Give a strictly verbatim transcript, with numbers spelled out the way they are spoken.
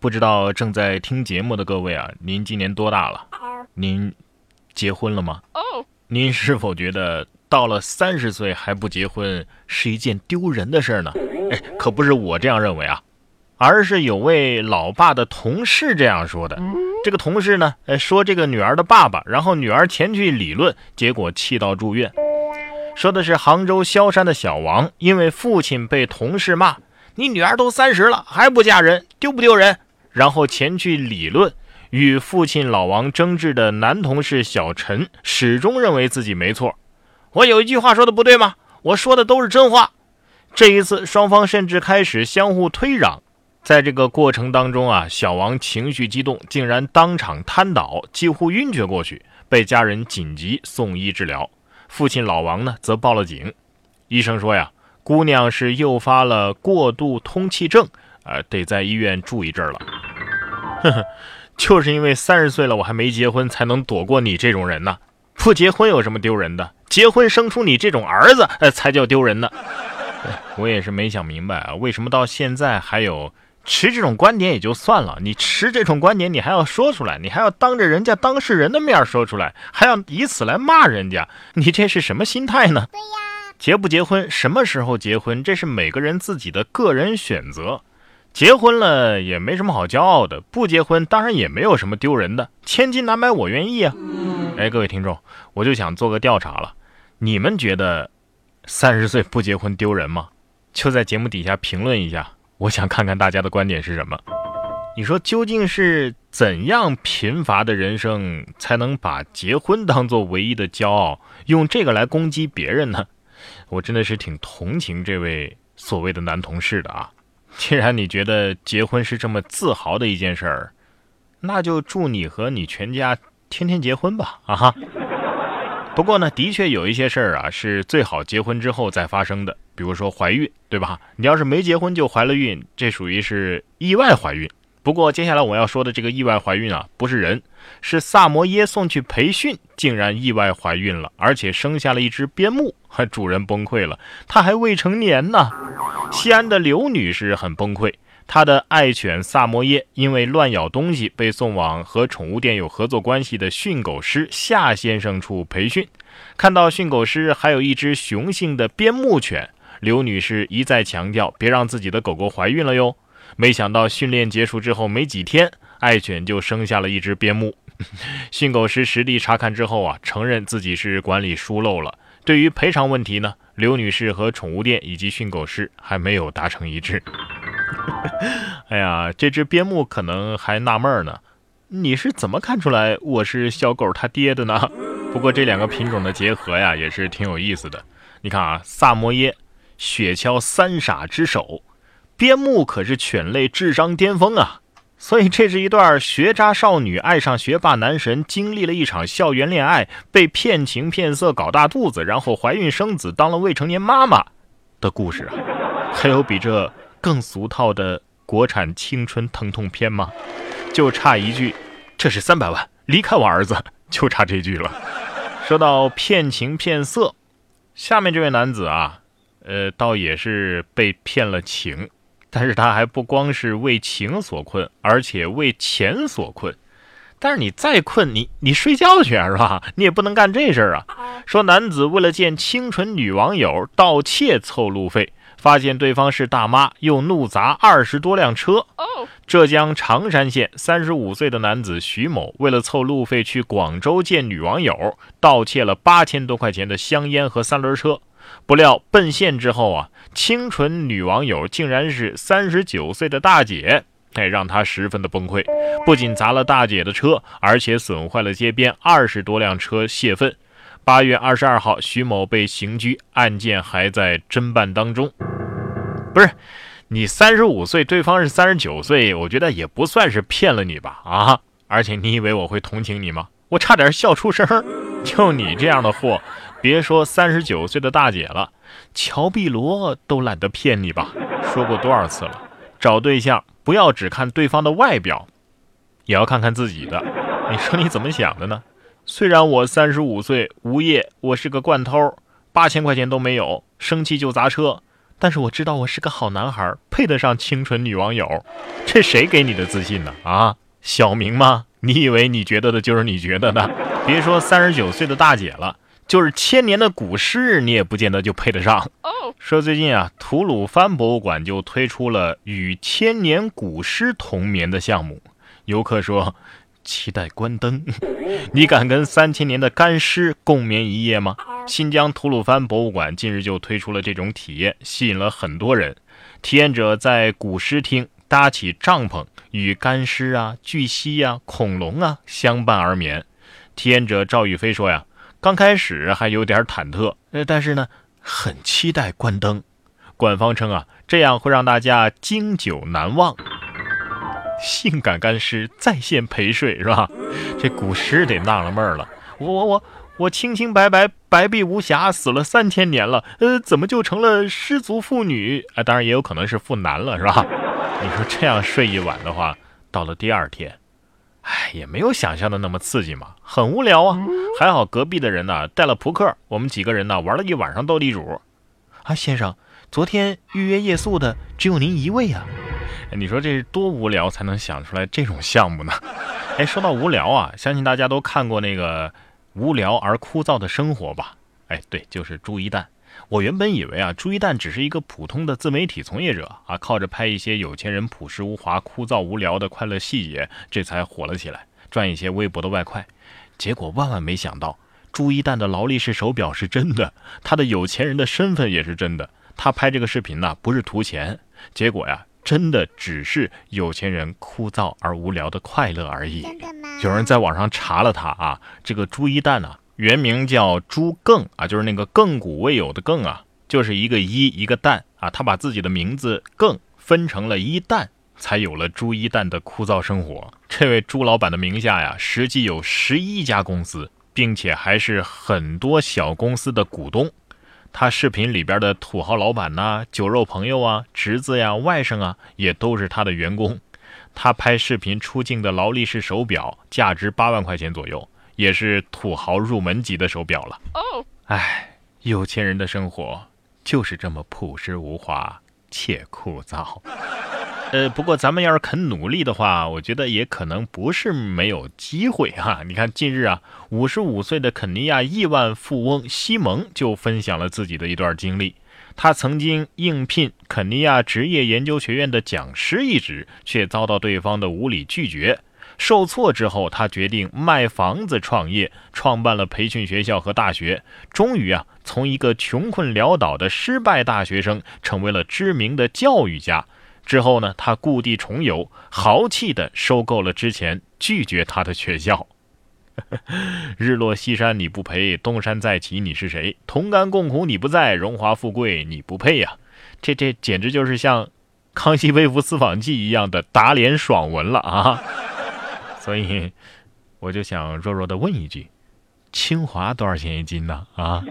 不知道正在听节目的各位啊，您今年多大了？您结婚了吗？哦，您是否觉得到了三十岁还不结婚是一件丢人的事呢？哎，可不是我这样认为啊，而是有位老爸的同事这样说的。这个同事呢，说这个女儿的爸爸，然后女儿前去理论，结果气到住院。说的是杭州萧山的小王，因为父亲被同事骂：“你女儿都三十了还不嫁人，丢不丢人？”然后前去理论，与父亲老王争执的男同事小陈始终认为自己没错。我有一句话说的不对吗？我说的都是真话。这一次双方甚至开始相互推攘。在这个过程当中啊，小王情绪激动，竟然当场瘫倒，几乎晕厥过去，被家人紧急送医治疗。父亲老王呢，则报了警。医生说呀，姑娘是诱发了过度通气症，呃，得在医院住一阵了。呵呵，就是因为三十岁了我还没结婚，才能躲过你这种人呢。不结婚有什么丢人的？结婚生出你这种儿子，呃，才叫丢人呢。我也是没想明白啊，为什么到现在还有持这种观点也就算了，你持这种观点你还要说出来，你还要当着人家当事人的面说出来，还要以此来骂人家，你这是什么心态呢？对呀，结不结婚，什么时候结婚，这是每个人自己的个人选择。结婚了也没什么好骄傲的，不结婚当然也没有什么丢人的，千金难买我愿意啊。哎，各位听众，我就想做个调查了，你们觉得三十岁不结婚丢人吗？就在节目底下评论一下，我想看看大家的观点是什么。你说究竟是怎样贫乏的人生才能把结婚当作唯一的骄傲，用这个来攻击别人呢？我真的是挺同情这位所谓的男同事的啊。既然你觉得结婚是这么自豪的一件事儿，那就祝你和你全家天天结婚吧啊哈。不过呢，的确有一些事儿啊是最好结婚之后再发生的，比如说怀孕，对吧？你要是没结婚就怀了孕，这属于是意外怀孕。不过接下来我要说的这个意外怀孕啊，不是人，是萨摩耶送去培训，竟然意外怀孕了，而且生下了一只边牧，还主人崩溃了，他还未成年呢。西安的刘女士很崩溃，她的爱犬萨摩耶因为乱咬东西被送往和宠物店有合作关系的训狗师夏先生处培训。看到训狗师还有一只雄性的边牧犬，刘女士一再强调别让自己的狗狗怀孕了哟。没想到训练结束之后没几天，爱犬就生下了一只边牧。训狗师实地查看之后啊，承认自己是管理疏漏了。对于赔偿问题呢，刘女士和宠物店以及训狗师还没有达成一致。哎呀，这只边牧可能还纳闷呢，你是怎么看出来我是小狗他爹的呢？不过这两个品种的结合呀，也是挺有意思的。你看啊，萨摩耶雪橇三傻之首，边牧可是犬类智商巅峰啊。所以这是一段学渣少女爱上学霸男神，经历了一场校园恋爱，被骗情骗色搞大肚子，然后怀孕生子当了未成年妈妈的故事啊。还有比这更俗套的国产青春疼痛片吗？就差一句，这是三百万，离开我儿子，就差这句了。说到骗情骗色，下面这位男子啊，呃，倒也是被骗了情，但是他还不光是为情所困，而且为钱所困。但是你再困，你你睡觉去是吧？你也不能干这事儿啊。说男子为了见清纯女网友，盗窃凑路费，发现对方是大妈，又怒砸二十多辆车。浙江常山县三十五岁的男子徐某，为了凑路费去广州见女网友，盗窃了八千多块钱的香烟和三轮车。不料奔现之后啊，清纯女网友竟然是三十九岁的大姐，哎，让她十分的崩溃，不仅砸了大姐的车，而且损坏了街边二十多辆车泄愤。八月二十二号，徐某被刑拘，案件还在侦办当中。不是，你三十五岁，对方是三十九岁，我觉得也不算是骗了你吧啊！而且你以为我会同情你吗？我差点笑出声。就你这样的货，别说三十九岁的大姐了，乔碧罗都懒得骗你吧。说过多少次了，找对象不要只看对方的外表，也要看看自己的。你说你怎么想的呢？虽然我三十五岁无业，我是个惯偷，八千块钱都没有，生气就砸车，但是我知道我是个好男孩，配得上清纯女网友。这谁给你的自信呢？啊，小明吗？你以为你觉得的就是你觉得的？别说三十九岁的大姐了，就是千年的股市你也不见得就配得上。说最近啊，吐鲁番博物馆就推出了与千年古诗同眠的项目。游客说期待关灯。你敢跟三千年的干尸共眠一夜吗？新疆吐鲁番博物馆近日就推出了这种体验，吸引了很多人。体验者在古诗厅搭起帐篷，与干尸啊、巨蜥啊、恐龙啊相伴而眠。体验者赵宇飞说呀，刚开始还有点忐忑，但是呢很期待关灯。官方称啊，这样会让大家经久难忘。性感干尸在线陪睡是吧？这古诗得纳了闷儿了，我我我我清清白白白璧无瑕死了三千年了，呃怎么就成了失足妇女啊、呃？当然也有可能是妇男了是吧？你说这样睡一晚的话，到了第二天，哎，也没有想象的那么刺激嘛，很无聊啊。还好隔壁的人呢、啊、带了扑克，我们几个人呢、啊、玩了一晚上斗地主。啊，先生，昨天预约夜宿的只有您一位啊。你说这是多无聊才能想出来这种项目呢？哎，说到无聊啊，相信大家都看过那个《无聊而枯燥的生活》吧？哎，对，就是朱一蛋。我原本以为啊，朱一蛋只是一个普通的自媒体从业者啊，靠着拍一些有钱人朴实无华、枯燥无聊的快乐细节，这才火了起来，赚一些微薄的外快。结果万万没想到，朱一蛋的劳力士手表是真的，他的有钱人的身份也是真的。他拍这个视频呢、啊，不是图钱，结果呀。真的只是有钱人枯燥而无聊的快乐而已。有人在网上查了他啊，这个朱一蛋啊，原名叫朱亘啊，就是那个亘古未有的亘啊，就是一个一一个蛋啊，他把自己的名字亘分成了一蛋，才有了朱一蛋的枯燥生活。这位朱老板的名下呀，实际有十一家公司，并且还是很多小公司的股东。他视频里边的土豪老板呐、啊、酒肉朋友啊、侄子呀、外甥啊，也都是他的员工。他拍视频出镜的劳力士手表，价值八万块钱左右，也是土豪入门级的手表了。哦，哎，有钱人的生活就是这么朴实无华且枯燥。呃，不过咱们要是肯努力的话，我觉得也可能不是没有机会哈、啊。你看，近日啊，五十五岁的肯尼亚亿万富翁西蒙就分享了自己的一段经历。他曾经应聘肯尼亚职业研究学院的讲师一职，却遭到对方的无理拒绝。受挫之后，他决定卖房子创业，创办了培训学校和大学。终于啊，从一个穷困潦倒的失败大学生，成为了知名的教育家。之后呢，他故地重游，豪气地收购了之前拒绝他的学校。日落西山你不陪，东山再起你是谁？同甘共苦你不在，荣华富贵你不配呀、啊！这这简直就是像《康熙微服私访记》一样的打脸爽文了啊！所以我就想弱弱地问一句：清华多少钱一斤呢？啊！